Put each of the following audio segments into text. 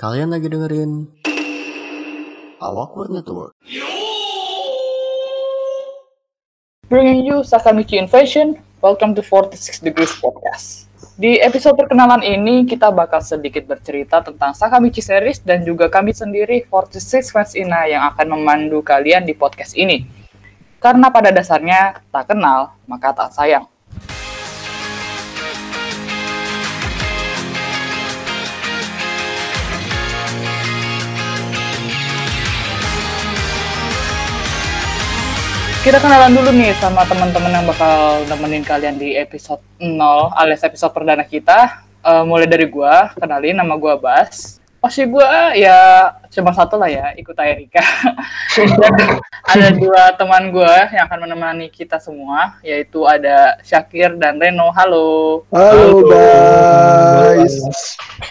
Kalian lagi dengerin Awkward Network, bringing you Sakamichi in Fashion. Welcome to 46 Degrees Podcast. Di episode perkenalan ini kita bakal sedikit bercerita tentang Sakamichi series dan juga kami sendiri 46 Vecina yang akan memandu kalian di podcast ini. Karena pada dasarnya tak kenal maka tak sayang. Kita kenalan dulu nih sama teman-teman yang bakal nemenin kalian di episode 0 alias episode perdana kita. Mulai dari gue, kenalin nama gue Bas. Pasti gue ya cuma satu lah ya, ikut Erika. Dan ada dua teman gue yang akan menemani kita semua, yaitu ada Syakir dan Reno. Halo. Halo guys.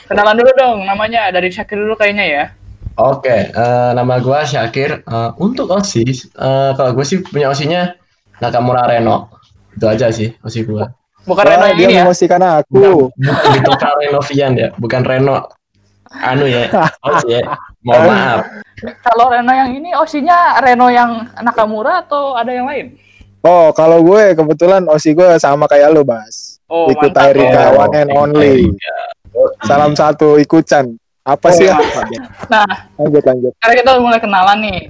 Kenalan dulu dong, namanya dari Syakir dulu kayaknya ya. Oke, nama gue Syakir. Untuk OSIS, kalau gue sih punya OSISnya Nakamura Reno. Itu aja sih OSIS gue. Bukan Reno yang ini ya? Dia mengosikan aku. Bukan gitu, Renovian ya. Bukan Reno. Anu ya, OSIS ya. Mohon maaf. Kalau Reno yang ini, OSISnya Reno yang Nakamura atau ada yang lain? Oh, kalau gue kebetulan OSIS gue sama kayak lo, Bas. Oh, ikut Airika, one and only. Salam satu, ikutan. Apa sih ya? Nah, lanjut. Karena kita mulai kenalan nih.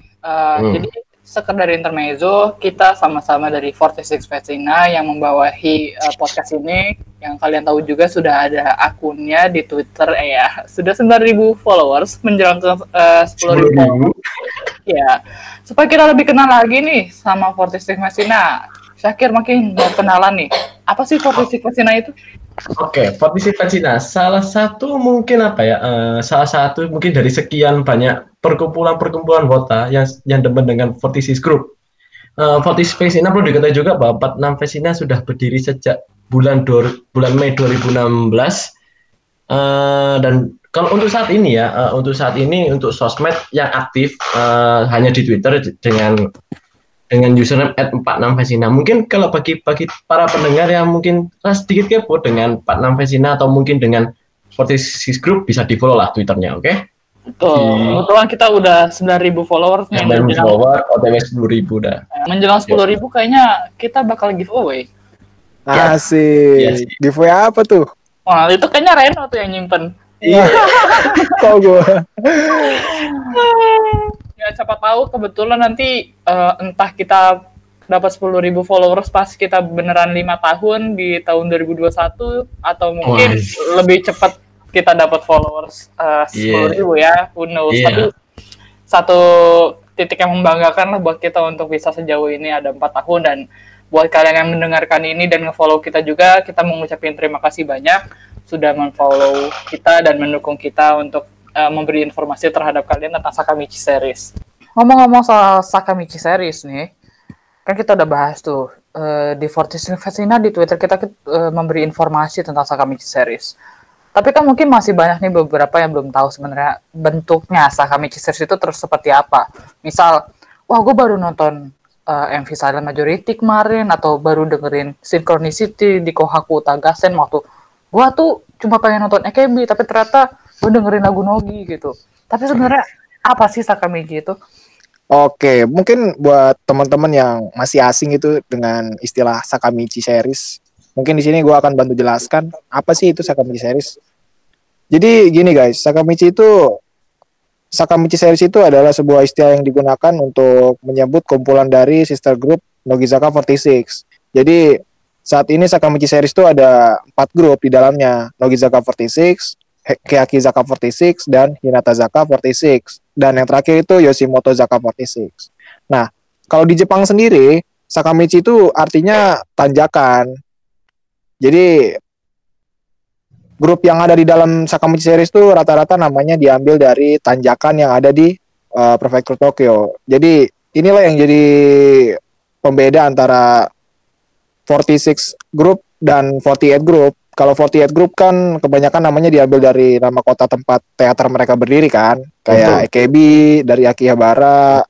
Jadi sekedar intermezzo, kita sama-sama dari 46 Vecina yang membawahi podcast ini. Yang kalian tahu juga sudah ada akunnya di Twitter, sudah 9.000 followers menjelang 10.000. Ya, supaya kita lebih kenal lagi nih sama 46 Vecina. Syakir makin mau kenalan nih. Apa sih 46 Vecina itu? Oke, Fortis X Vecina. Salah satu mungkin salah satu mungkin dari sekian banyak perkumpulan-perkumpulan wota yang demen dengan Fortis X Group. Fortis X Vecina perlu diketahui juga bahwa 46 Vecina sudah berdiri sejak bulan Mei 2016. Dan kalau untuk saat ini ya, untuk sosmed yang aktif hanya di Twitter dengan username @46vecina. Mungkin kalau bagi para pendengar yang mungkin sedikit kepo dengan 46 Vecina atau mungkin dengan 46 Group, bisa di-follow lah Twitternya, oke? Okay? Betul. Kebetulan kita udah 9.000 followers nih. 9.000 followers, OTW 10.000 dah. Menjelang 10.000 kayaknya kita bakal giveaway. Asik. Ya. Giveaway apa tuh? Wah, itu kayaknya Reno tuh yang nyimpen. Iya. Kok gue? Ya, siapa tahu kebetulan nanti entah kita dapat 10.000 followers pas kita beneran 5 tahun di tahun 2021, atau mungkin lebih cepat kita dapat followers 10.000 ya, who knows. Tapi satu titik yang membanggakan lah buat kita untuk bisa sejauh ini ada 4 tahun, dan buat kalian yang mendengarkan ini dan nge-follow kita juga, kita mengucapkan terima kasih banyak sudah men-follow kita dan mendukung kita untuk memberi informasi terhadap kalian tentang Sakamichi series. Ngomong-ngomong soal Sakamichi series nih, kan kita udah bahas tuh di 46 Vecina di Twitter kita memberi informasi tentang Sakamichi series. Tapi kan mungkin masih banyak nih beberapa yang belum tahu sebenarnya bentuknya Sakamichi series itu terus seperti apa. Misal, wah gue baru nonton MV Silent Majority kemarin, atau baru dengerin Synchronicity di Kohaku Tagasen waktu gue tuh cuma pengen nonton AKB tapi ternyata gue dengerin lagu Nogi gitu. Tapi sebenarnya apa sih Sakamichi itu? Oke, mungkin buat teman-teman yang masih asing itu dengan istilah Sakamichi series, mungkin di sini gue akan bantu jelaskan apa sih itu Sakamichi series. Jadi gini guys, Sakamichi series itu adalah sebuah istilah yang digunakan untuk menyebut kumpulan dari sister group Nogizaka46. Jadi saat ini Sakamichi series itu ada 4 grup di dalamnya, Nogizaka46, Keyakizaka46, dan Hinatazaka46, dan yang terakhir itu Yoshimotozaka46. Nah, kalau di Jepang sendiri Sakamichi itu artinya tanjakan. Jadi grup yang ada di dalam Sakamichi series itu rata-rata namanya diambil dari tanjakan yang ada di prefektur Tokyo. Jadi inilah yang jadi pembeda antara 46 group dan 48 group. Kalau 48 Group kan kebanyakan namanya diambil dari nama kota tempat teater mereka berdiri kan. Kayak AKB dari Akihabara,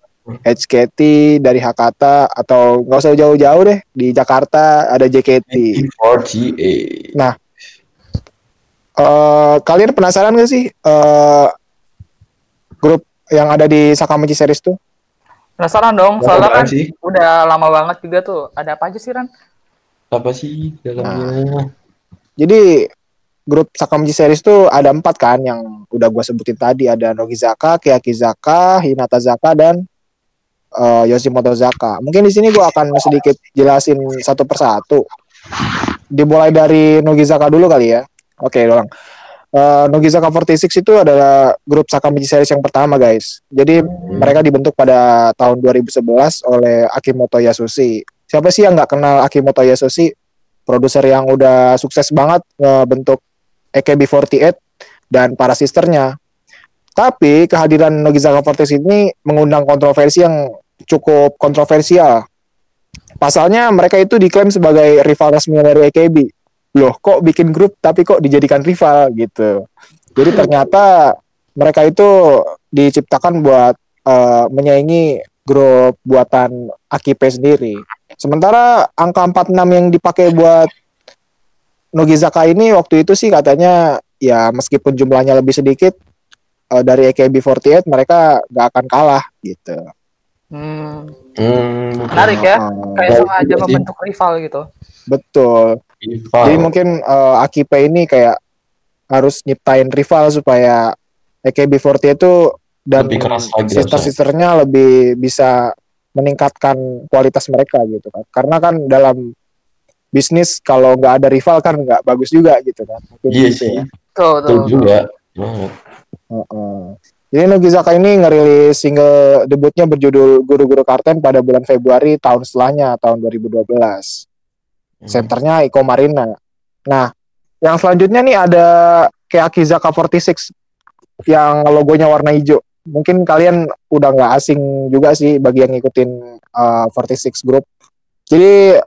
HKT dari Hakata, atau gak usah jauh-jauh deh, di Jakarta ada JKT. Nah, kalian penasaran gak sih grup yang ada di Sakamichi series tuh? Penasaran dong, soalnya kan sih udah lama banget juga tuh. Ada apa aja sih, Ran? Apa sih dalamnya? Nah, jadi grup Sakamichi series tuh ada 4 kan yang udah gue sebutin tadi. Ada Nogizaka, Keyakizaka, Hinatazaka, dan Yoshimotozaka. Mungkin di sini gue akan sedikit jelasin satu persatu. Dimulai dari Nogizaka dulu kali ya. Oke, doang. Nogizaka46 itu adalah grup Sakamichi series yang pertama, guys. Jadi mereka dibentuk pada tahun 2011 oleh Akimoto Yasushi. Siapa sih yang nggak kenal Akimoto Yasushi? Produser yang udah sukses banget ngebentuk AKB48 dan para sisternya. Tapi kehadiran Nogizaka46 ini mengundang kontroversi yang cukup kontroversial. Pasalnya mereka itu diklaim sebagai rival resmi dari AKB. Loh, kok bikin grup tapi kok dijadikan rival gitu. Jadi ternyata mereka itu diciptakan buat menyaingi grup buatan AKB sendiri. Sementara angka 46 yang dipakai buat Nogizaka ini waktu itu sih katanya ya meskipun jumlahnya lebih sedikit dari AKB48 mereka gak akan kalah gitu. Menarik ya, kayak sengaja membentuk rival gitu. Betul. Rival. Jadi mungkin AKB ini kayak harus nyiptain rival supaya AKB48 itu dan sister-sisternya lebih bisa meningkatkan kualitas mereka gitu kan. Karena kan dalam bisnis kalau nggak ada rival kan nggak bagus juga gitu kan. Iya sih. Betul juga. Jadi Nogizaka ini ngerilis single debutnya berjudul Guru-Guru Karten pada bulan Februari tahun setelahnya, tahun 2012. Senternya Ikoma Rina. Nah, yang selanjutnya nih ada Keyakizaka46 yang logonya warna hijau. Mungkin kalian udah gak asing juga sih bagi yang ngikutin 46 Group. Jadi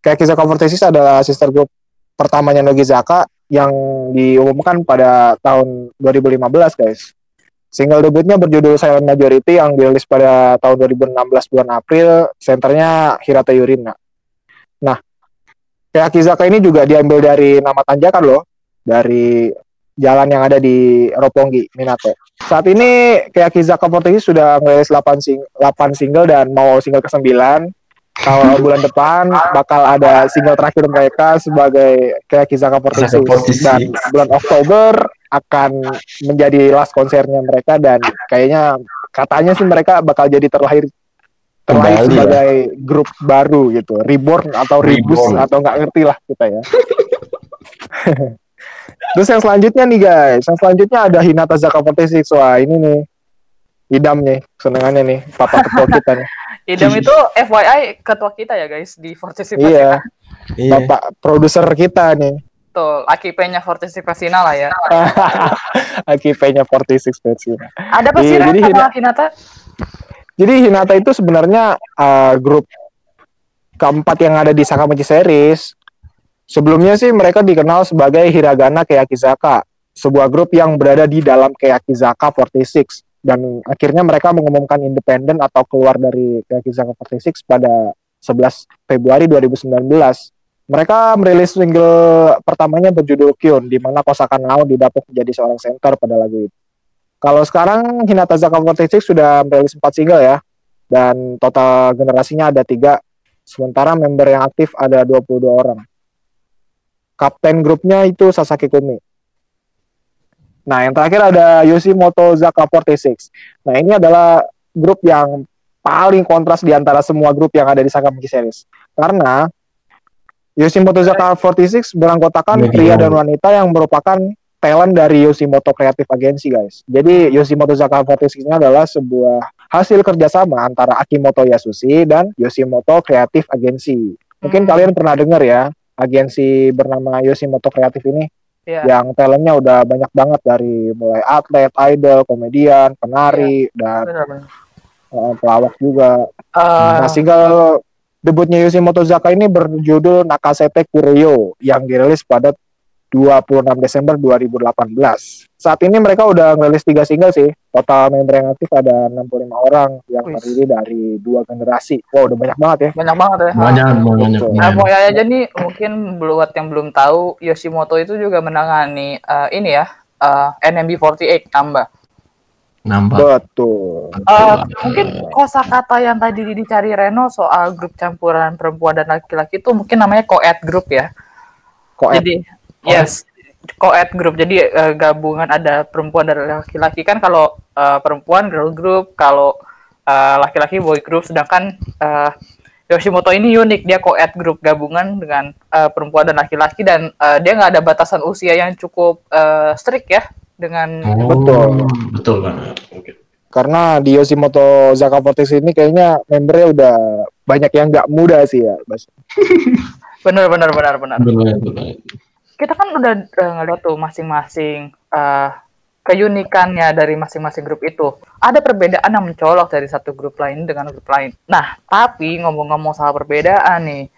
Keyakizaka46 adalah sister group pertamanya Nogizaka yang diumumkan pada tahun 2015, guys. Single debutnya berjudul Silent Majority yang dirilis pada tahun 2016 bulan April, senternya Hirate Yurina. Nah, Keyakizaka ini juga diambil dari nama tanjakan loh, dari jalan yang ada di Roppongi, Minato. Saat ini Keyakizaka46 sudah merilis 8 single dan mau single ke-9. Kalau bulan depan bakal ada single terakhir mereka sebagai Keyakizaka46 dan bulan Oktober akan menjadi last konsernya mereka dan kayaknya katanya sih mereka bakal jadi terlahir kembali, sebagai ya, grup baru gitu, reborn atau rebus atau nggak ngerti lah kita ya. Terus yang selanjutnya nih guys, yang selanjutnya ada Hinatazaka46. Wah ini nih idam nih, senengannya nih papa ketua kita nih. Idam itu FYI ketua kita ya guys di Fortis X Vecina. Iya, bapak produser kita nih. Betul, AKP-nya 46 Vecina lah ya. AKP-nya 46 Vecina. Ada apa sih sama Hinata? Jadi Hinata itu sebenarnya grup keempat yang ada di Sakamichi series. Sebelumnya sih mereka dikenal sebagai Hiragana Keyakizaka, sebuah grup yang berada di dalam Keyakizaka46. Dan akhirnya mereka mengumumkan independen atau keluar dari Keyakizaka46 pada 11 Februari 2019. Mereka merilis single pertamanya berjudul Kyun, di mana Kosaka Nao didapuk menjadi seorang center pada lagu itu. Kalau sekarang Hinatazaka46 sudah merilis 4 single ya, dan total generasinya ada 3. Sementara member yang aktif ada 22 orang. Kapten grupnya itu Sasaki Kuni. Nah, yang terakhir ada Yoshimotozaka46. Nah, ini adalah grup yang paling kontras di antara semua grup yang ada di Sakamichi series. Karena Yoshimotozaka46 beranggotakan pria dan wanita yang merupakan talent dari Yoshimoto Creative Agency, guys. Jadi Yoshimotozaka46 ini adalah sebuah hasil kerjasama antara Akimoto Yasushi dan Yoshimoto Creative Agency. Mungkin kalian pernah dengar ya, agensi bernama Yoshimoto Creative ini, yang talentnya udah banyak banget dari mulai atlet, idol, komedian, penari, dan pelawak juga. Nah, single debutnya Yoshimotozaka ini berjudul Nakasete Kuryo yang dirilis pada 26 Desember 2018. Saat ini mereka udah ngerilis 3 single sih. Total member yang aktif ada 65 orang yang terdiri dari 2 generasi. Wow, udah banyak banget ya. Banyak banget ya. Banyak. Nah, ya aja nih mungkin buat yang belum tahu, Yoshimoto itu juga menangani ini ya, NMB48 tambah. nambah. Betul. Mungkin kosakata yang tadi dicari Reno soal grup campuran perempuan dan laki-laki itu mungkin namanya co-ed group ya. Co-ed. Jadi yes, co-ed group. Jadi gabungan ada perempuan dan laki-laki kan kalau perempuan girl group, kalau laki-laki boy group, sedangkan Yoshimoto ini unik, dia co-ed group gabungan dengan perempuan dan laki-laki, dan dia nggak ada batasan usia yang cukup strict ya dengan betul banget. Okay. Karena di Yoshimotozaka46 ini kayaknya membernya udah banyak yang nggak muda sih ya, Mas. benar. Kita kan udah ngeliat tuh masing-masing keunikannya dari masing-masing grup itu. Ada perbedaan yang mencolok dari satu grup lain dengan grup lain. Nah, tapi ngomong-ngomong soal perbedaan nih,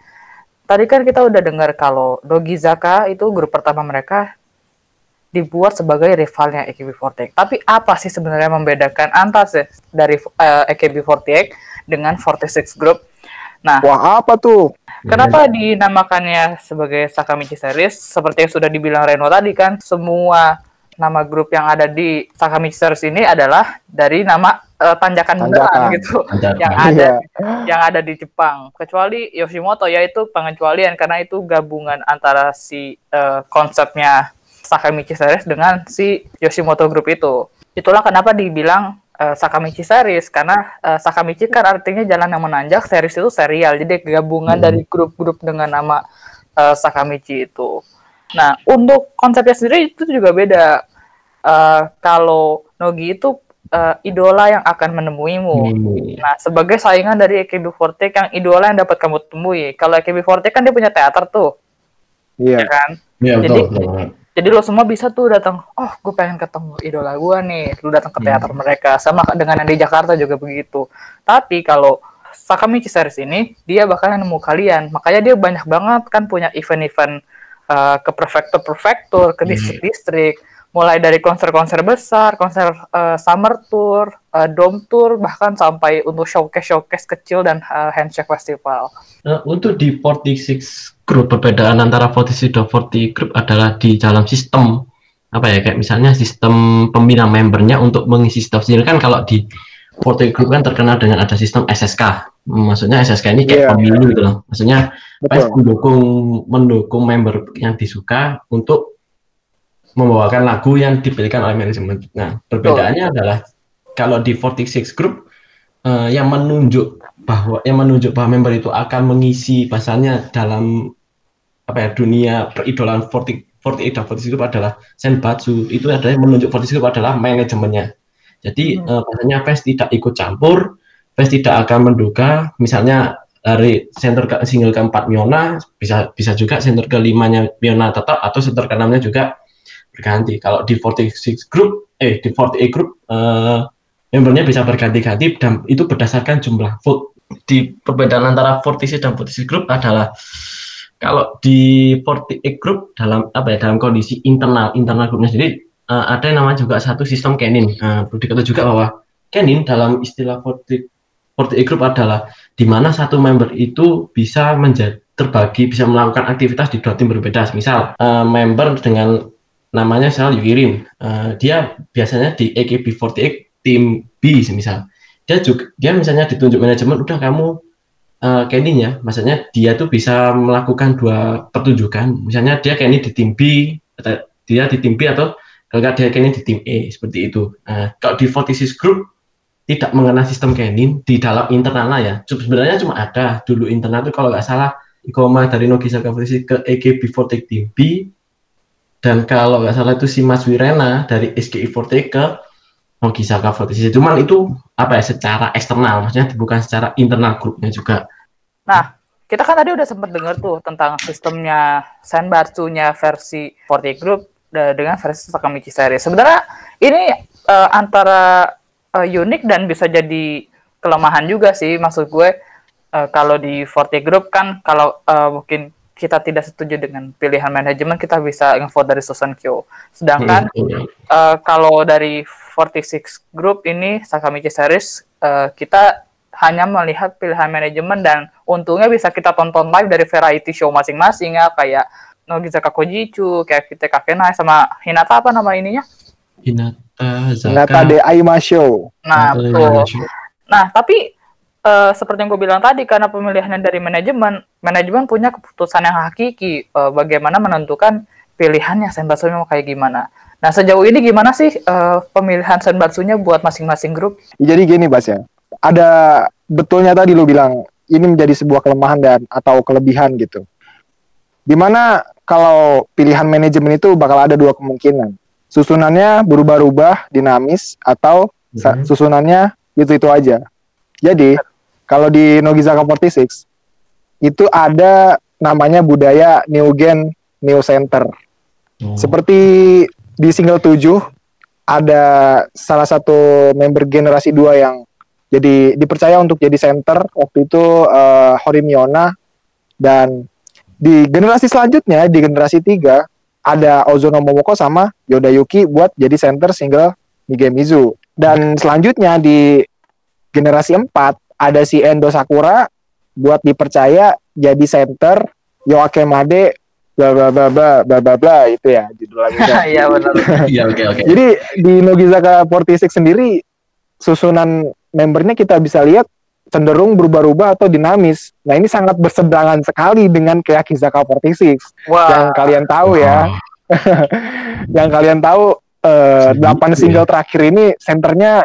tadi kan kita udah dengar kalau Nogizaka itu grup pertama mereka dibuat sebagai rivalnya AKB48. Tapi apa sih sebenarnya membedakan antara dari AKB48 dengan 46 Group? Nah, wah apa tuh? Kenapa dinamakannya sebagai Sakamichi Series? Seperti yang sudah dibilang Reno tadi kan, semua nama grup yang ada di Sakamichi Series ini adalah dari nama tanjakan gitu yang ada di Jepang, kecuali Yoshimoto yaitu pengecualian karena itu gabungan antara si konsepnya Sakamichi Series dengan si Yoshimoto Group itu. Itulah kenapa dibilang Sakamichi Series, karena Sakamichi kan artinya jalan yang menanjak, series itu serial, jadi gabungan dari grup-grup dengan nama Sakamichi itu. Nah, untuk konsepnya sendiri itu juga beda. Kalau Nogi itu idola yang akan menemuimu. Nah, sebagai saingan dari AKB48 yang idola yang dapat kamu temui. Kalau AKB48 kan dia punya teater tuh. Iya. Yeah. Ya kan? Yeah, betul. Jadi lo semua bisa tuh datang, oh gue pengen ketemu idola gue nih. Lu datang ke teater mereka. Sama dengan yang di Jakarta juga begitu. Tapi kalau Sakamichi Series ini, dia bakal nemu kalian. Makanya dia banyak banget kan punya event-event ke prefektur-prefektur, ke distrik-distrik, mulai dari konser-konser besar, konser summer tour, dome tour, bahkan sampai untuk showcase-showcase kecil dan handshake festival. Nah, untuk di 46 group, perbedaan antara 46 dan 40 group adalah di dalam sistem apa ya, kayak misalnya sistem pembina membernya untuk mengisi staff sendiri. Kan kalau di 40 group kan terkenal dengan ada sistem SSK. Maksudnya SSK ini kayak pemilu gitu loh. Maksudnya PES mendukung member yang disuka untuk membawakan lagu yang dipilihkan oleh manajemen. Nah, perbedaannya adalah kalau di 46 group yang menunjuk bahwa member itu akan mengisi pasannya dalam apa ya, dunia peridolan 48 dan 46 group adalah senbatsu. Itu adalah menunjuk 46 group adalah manajemennya. Jadi pasannya PES tidak ikut campur, PES tidak akan menduga, misalnya dari center single keempat Miona, bisa juga center kelimanya Miona tetap atau center keenamnya juga berganti. Kalau di 48 group membernya bisa berganti-ganti dan itu berdasarkan jumlah vote. Di perbedaan antara 46 dan 46 group adalah kalau di 48 group dalam kondisi internal grupnya sendiri ada yang namanya juga satu sistem canin. Perlu diketahui juga bahwa canin dalam istilah 48 group adalah di mana satu member itu bisa bisa melakukan aktivitas di dua tim berbeda. Misal member dengan namanya misal Yuirin, dia biasanya di AKB48 tim B misal. Dia misalnya ditunjuk manajemen, udah kamu canin ya. Maksudnya dia tuh bisa melakukan dua pertunjukan. Misalnya dia canin di tim B atau dia di tim B atau kalau nggak dia canin di tim E, seperti itu. Kalau di 46 group tidak mengenal sistem canin di dalam internalnya ya. Sebenarnya cuma ada dulu internal itu kalau nggak salah Ikoma dari Nogizaka46 ke AKB48 tim B, dan kalau nggak salah itu si Matsui Rena dari SKE48 ke Nogizaka46. Cuman itu apa ya, secara eksternal, maksudnya bukan secara internal grupnya juga. Nah, kita kan tadi udah sempat dengar tuh tentang sistemnya Senbatsu-nya versi 48 group dengan versi Sakamichi Series. Sebenarnya ini antara unik dan bisa jadi kelemahan juga sih. Maksud gue kalau di 40 group kan kalau mungkin kita tidak setuju dengan pilihan manajemen, kita bisa nge-vote dari Susan Kyo. Sedangkan kalau dari 46 group ini Sakamichi Series kita hanya melihat pilihan manajemen, dan untungnya bisa kita tonton live dari variety show masing-masing ya, kayak Nogizaka Kojicu, kayak Keyakizaka46 sama Hinata apa nama ininya? Hinata Hinata de Aimashou. Nah, betul. Nah, tapi seperti yang gue bilang tadi, karena pemilihan dari manajemen punya keputusan yang hakiki bagaimana menentukan pilihannya senbatsunya mau kayak gimana. Nah, sejauh ini gimana sih pemilihan senbatsunya buat masing-masing grup? Jadi gini, Bas ya. Ada betulnya tadi lo bilang ini menjadi sebuah kelemahan dan atau kelebihan gitu. Dimana kalau pilihan manajemen itu bakal ada dua kemungkinan. Susunannya berubah-ubah, dinamis, atau susunannya itu-itu aja. Jadi, kalau di Nogizaka46, itu ada namanya budaya New Gen, New Center. Seperti di single 7, ada salah satu member generasi 2 yang jadi dipercaya untuk jadi center. Waktu itu Hori Miona. Dan di generasi selanjutnya, di generasi 3, ada Ozono Momoko sama Yoda Yuki buat jadi center single Nigemizu. Dan selanjutnya di generasi 4 ada si Endo Sakura buat dipercaya jadi center Yoakemade bla bla bla bla bla bla itu ya judul lagi. Iya benar. Iya oke. Jadi di Nogizaka46 sendiri susunan membernya kita bisa lihat cenderung berubah-ubah atau dinamis. Nah, ini sangat berseberangan sekali dengan Keyakizaka46 yang kalian tahu ya. Yang kalian tahu 8 single terakhir ini senternya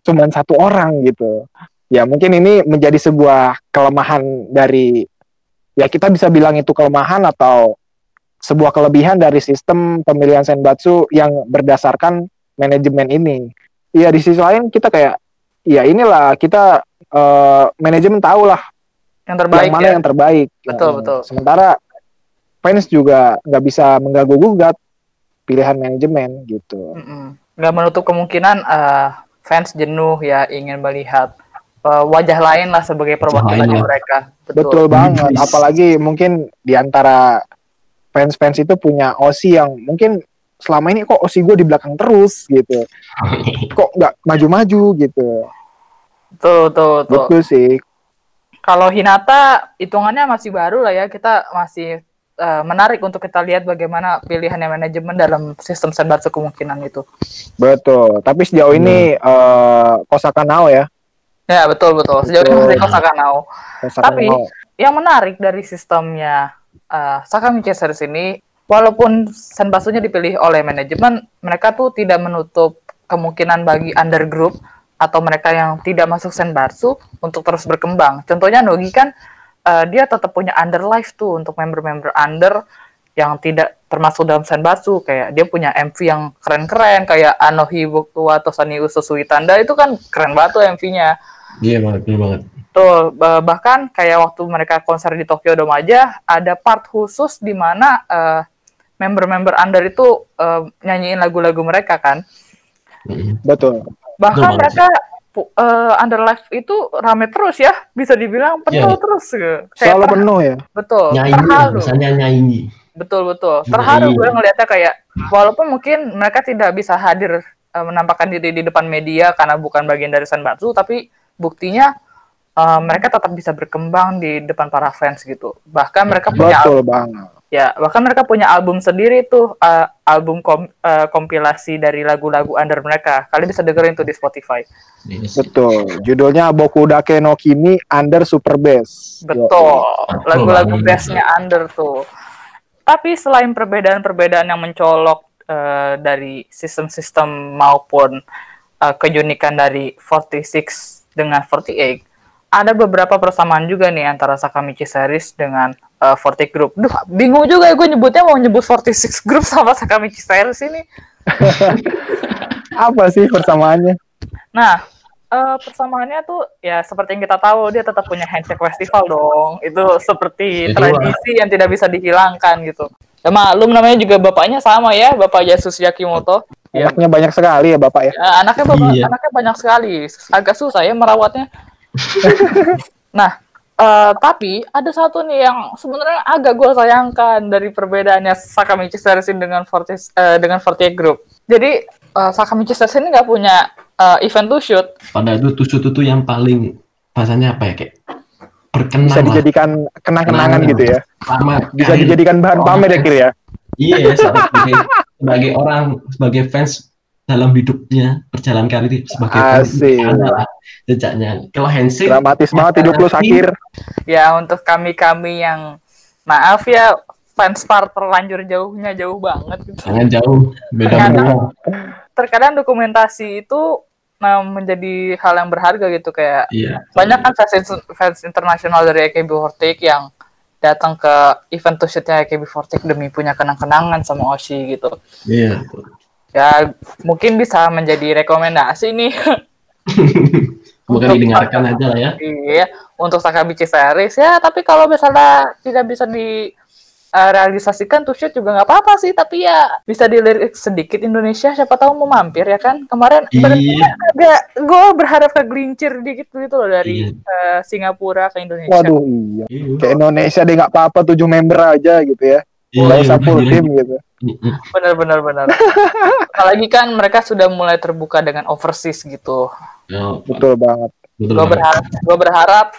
cuma satu orang gitu. Ya, mungkin ini menjadi sebuah kelemahan dari, ya kita bisa bilang itu kelemahan atau sebuah kelebihan dari sistem pemilihan senbatsu yang berdasarkan manajemen ini. Iya, di sisi lain kita kayak ya inilah kita manajemen tahu lah yang terbaik, yang mana ya? Yang terbaik. Betul, betul. Sementara fans juga nggak bisa menggaguh-gugat pilihan manajemen gitu. Nggak menutup kemungkinan fans jenuh ya ingin melihat wajah lain lah sebagai perwakilan di mereka. Betul banget. Apalagi mungkin di antara fans-fans itu punya OSI yang mungkin selama ini kok OSI gue di belakang terus gitu. Kok nggak maju-maju gitu. Tuh. Betul sih. Kalau Hinata hitungannya masih baru lah ya. Kita masih menarik untuk kita lihat bagaimana pilihannya manajemen dalam sistem senbatsu kemungkinan itu. Betul. Tapi sejauh ini Kosaka Nao ya. Ya betul. Sejauh ini masih Kosaka Nao. Tapi yang menarik dari sistemnya Sakamichi series ini, walaupun senbatsunya dipilih oleh manajemen, mereka tuh tidak menutup kemungkinan bagi undergroup atau mereka yang tidak masuk senbatsu untuk terus berkembang. Contohnya Nogi kan dia tetap punya underlife tuh untuk member-member under yang tidak termasuk dalam senbatsu, kayak dia punya MV yang keren-keren kayak Anohi Bokuwa Tosani Ususui Tanda itu kan keren banget tuh MV-nya. Iya banget, bener banget. Tuh bahkan kayak waktu mereka konser di Tokyo Dome aja ada part khusus di mana member-member under itu nyanyiin lagu-lagu mereka kan. Betul. Bahkan mereka underlife itu rame terus ya, bisa dibilang penuh terus. Selalu penuh ya. Betul. Terharu. Misalnya nyanyi. Betul. Terharu gue ngeliatnya kayak walaupun mungkin mereka tidak bisa hadir menampakkan diri di depan media karena bukan bagian dari senbatsu, tapi buktinya mereka tetap bisa berkembang di depan para fans gitu. Bahkan mereka punya bahkan mereka punya album sendiri tuh, kompilasi dari lagu-lagu under mereka. Kalian bisa dengerin tuh di Spotify. Betul. Judulnya Boku Dake no Kimi Under Super Bass. Betul. Lagu-lagu bassnya under tuh. Tapi selain perbedaan-perbedaan yang mencolok dari sistem-sistem maupun keunikan dari 46 dengan 48, ada beberapa persamaan juga nih antara Sakamichi series dengan 40 group. Duh, bingung juga ya gue nyebutnya, mau nyebut 46 group sama Sakamichi series ini. Apa sih persamaannya? Nah, persamaannya tuh ya seperti yang kita tahu, dia tetap punya handshake festival dong. Itu seperti tradisi yang tidak bisa dihilangkan gitu. Ya maklum namanya juga bapaknya sama ya, Bapak Yasushi Akimoto. Anaknya banyak sekali ya bapak ya? Anaknya banyak sekali. Agak susah ya merawatnya. Nah, tapi ada satu nih yang sebenarnya agak gue sayangkan dari perbedaannya Sakamichi series dengan 48 group. Jadi Sakamichi series ini nggak punya event to shoot. Padahal itu to shoot itu yang paling bahasanya apa ya, kayak berkenan. Bisa dijadikan kenang-kenangan gitu ya. Bisa dijadikan bahan pamer ya Kir ya. Iya, sebagai orang, sebagai fans dalam hidupnya, perjalanan karir sebagai anak jejaknya. Kalau Henshin dramatis banget hidup lu, Sakir. Ya, untuk kami-kami yang maaf ya, fans part terlanjur jauhnya jauh banget gitu. Sangat jauh, beda benua. Terkadang dokumentasi itu menjadi hal yang berharga gitu, kayak banyak kan fans internasional dari AKB48 yang datang ke event to shoot-nya AKB48 demi punya kenang-kenangan sama Oshi gitu. Iya. Ya, mungkin bisa menjadi rekomendasi nih. Bukan didengarkan aja lah ya. Iya, untuk Sakamichi series ya, tapi kalau misalnya tidak bisa di realisasikan to shoot juga nggak apa-apa sih, tapi ya bisa dilirik sedikit Indonesia, siapa tahu mau mampir ya kan. Kemarin agak gue berharap kegelincir dikit gitu loh dari Singapura ke Indonesia. Waduh, iya. Ke Indonesia deh nggak apa-apa, 7 member aja gitu ya. Mulai full tim gitu. Benar. Apalagi kan mereka sudah mulai terbuka dengan overseas gitu. Oh, betul banget. Gue berharap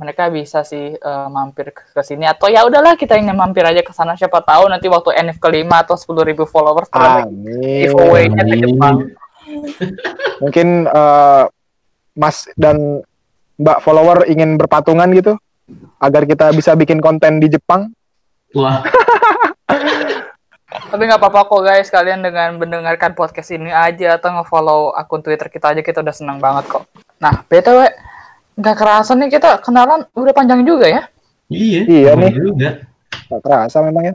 mereka bisa sih mampir ke sini, atau ya udahlah kita ingin mampir aja ke sana, siapa tahu nanti waktu NF kelima atau 10,000 followers terus giveaway-nya ke Jepang. Mungkin Mas dan Mbak follower ingin berpatungan gitu agar kita bisa bikin konten di Jepang. Wah. Tapi nggak apa-apa kok guys, kalian dengan mendengarkan podcast ini aja atau nge-follow akun Twitter kita aja, kita udah senang banget kok. Nah, BTW, nggak kerasa nih kita kenalan udah panjang juga ya? Iya nih. Nggak kerasa memang ya.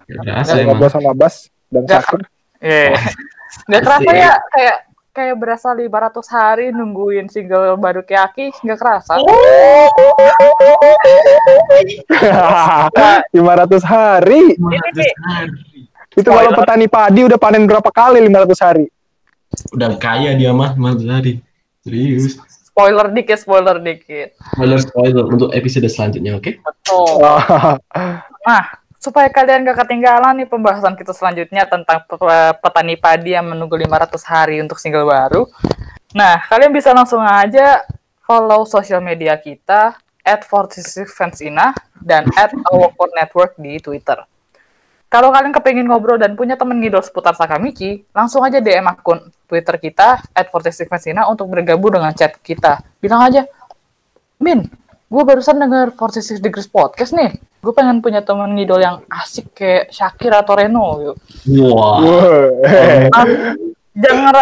Ngobrol sama Bas dan Sakun. Iya. Nggak kerasa ya, kayak berasa 500 hari nungguin single baru Keyaki, nggak kerasa. 500 hari. Itu kalau petani padi udah panen berapa kali 500 hari? Udah kaya dia mah 500 hari. Serius. Spoiler dikit. Spoiler untuk episode selanjutnya, oke? Betul. Nah, supaya kalian gak ketinggalan nih pembahasan kita selanjutnya tentang petani padi yang menunggu 500 hari untuk single baru. Nah, kalian bisa langsung aja follow sosial media kita @46vecina dan @awkwardnetwork di Twitter. Kalau kalian kepengin ngobrol dan punya temen ngidol seputar Sakamichi, langsung aja DM akun Twitter kita @46vecina untuk bergabung dengan chat kita. Bilang aja, "Min, gue barusan denger 46 Degrees Podcast nih. Gue pengen punya temen ngidol yang asik kayak Shakir atau Reno." Wah.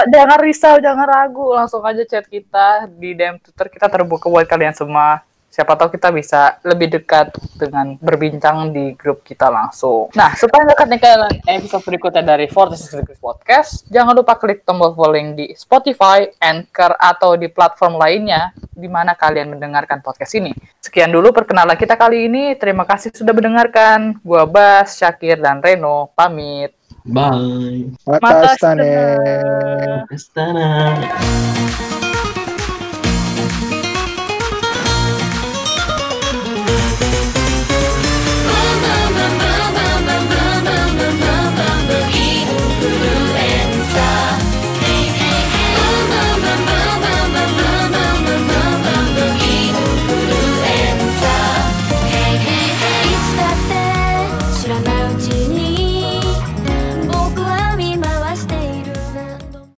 Jangan risau, jangan ragu. Langsung aja chat kita di DM Twitter, kita terbuka buat kalian semua. Siapa tahu kita bisa lebih dekat dengan berbincang di grup kita langsung. Nah, supaya nggak ketinggalan episode berikutnya dari Fortis X Podcast, jangan lupa klik tombol following di Spotify, Anchor, atau di platform lainnya di mana kalian mendengarkan podcast ini. Sekian dulu perkenalan kita kali ini. Terima kasih sudah mendengarkan. Gua Bas, Syakir, dan Reno. Pamit. Bye. Matastana.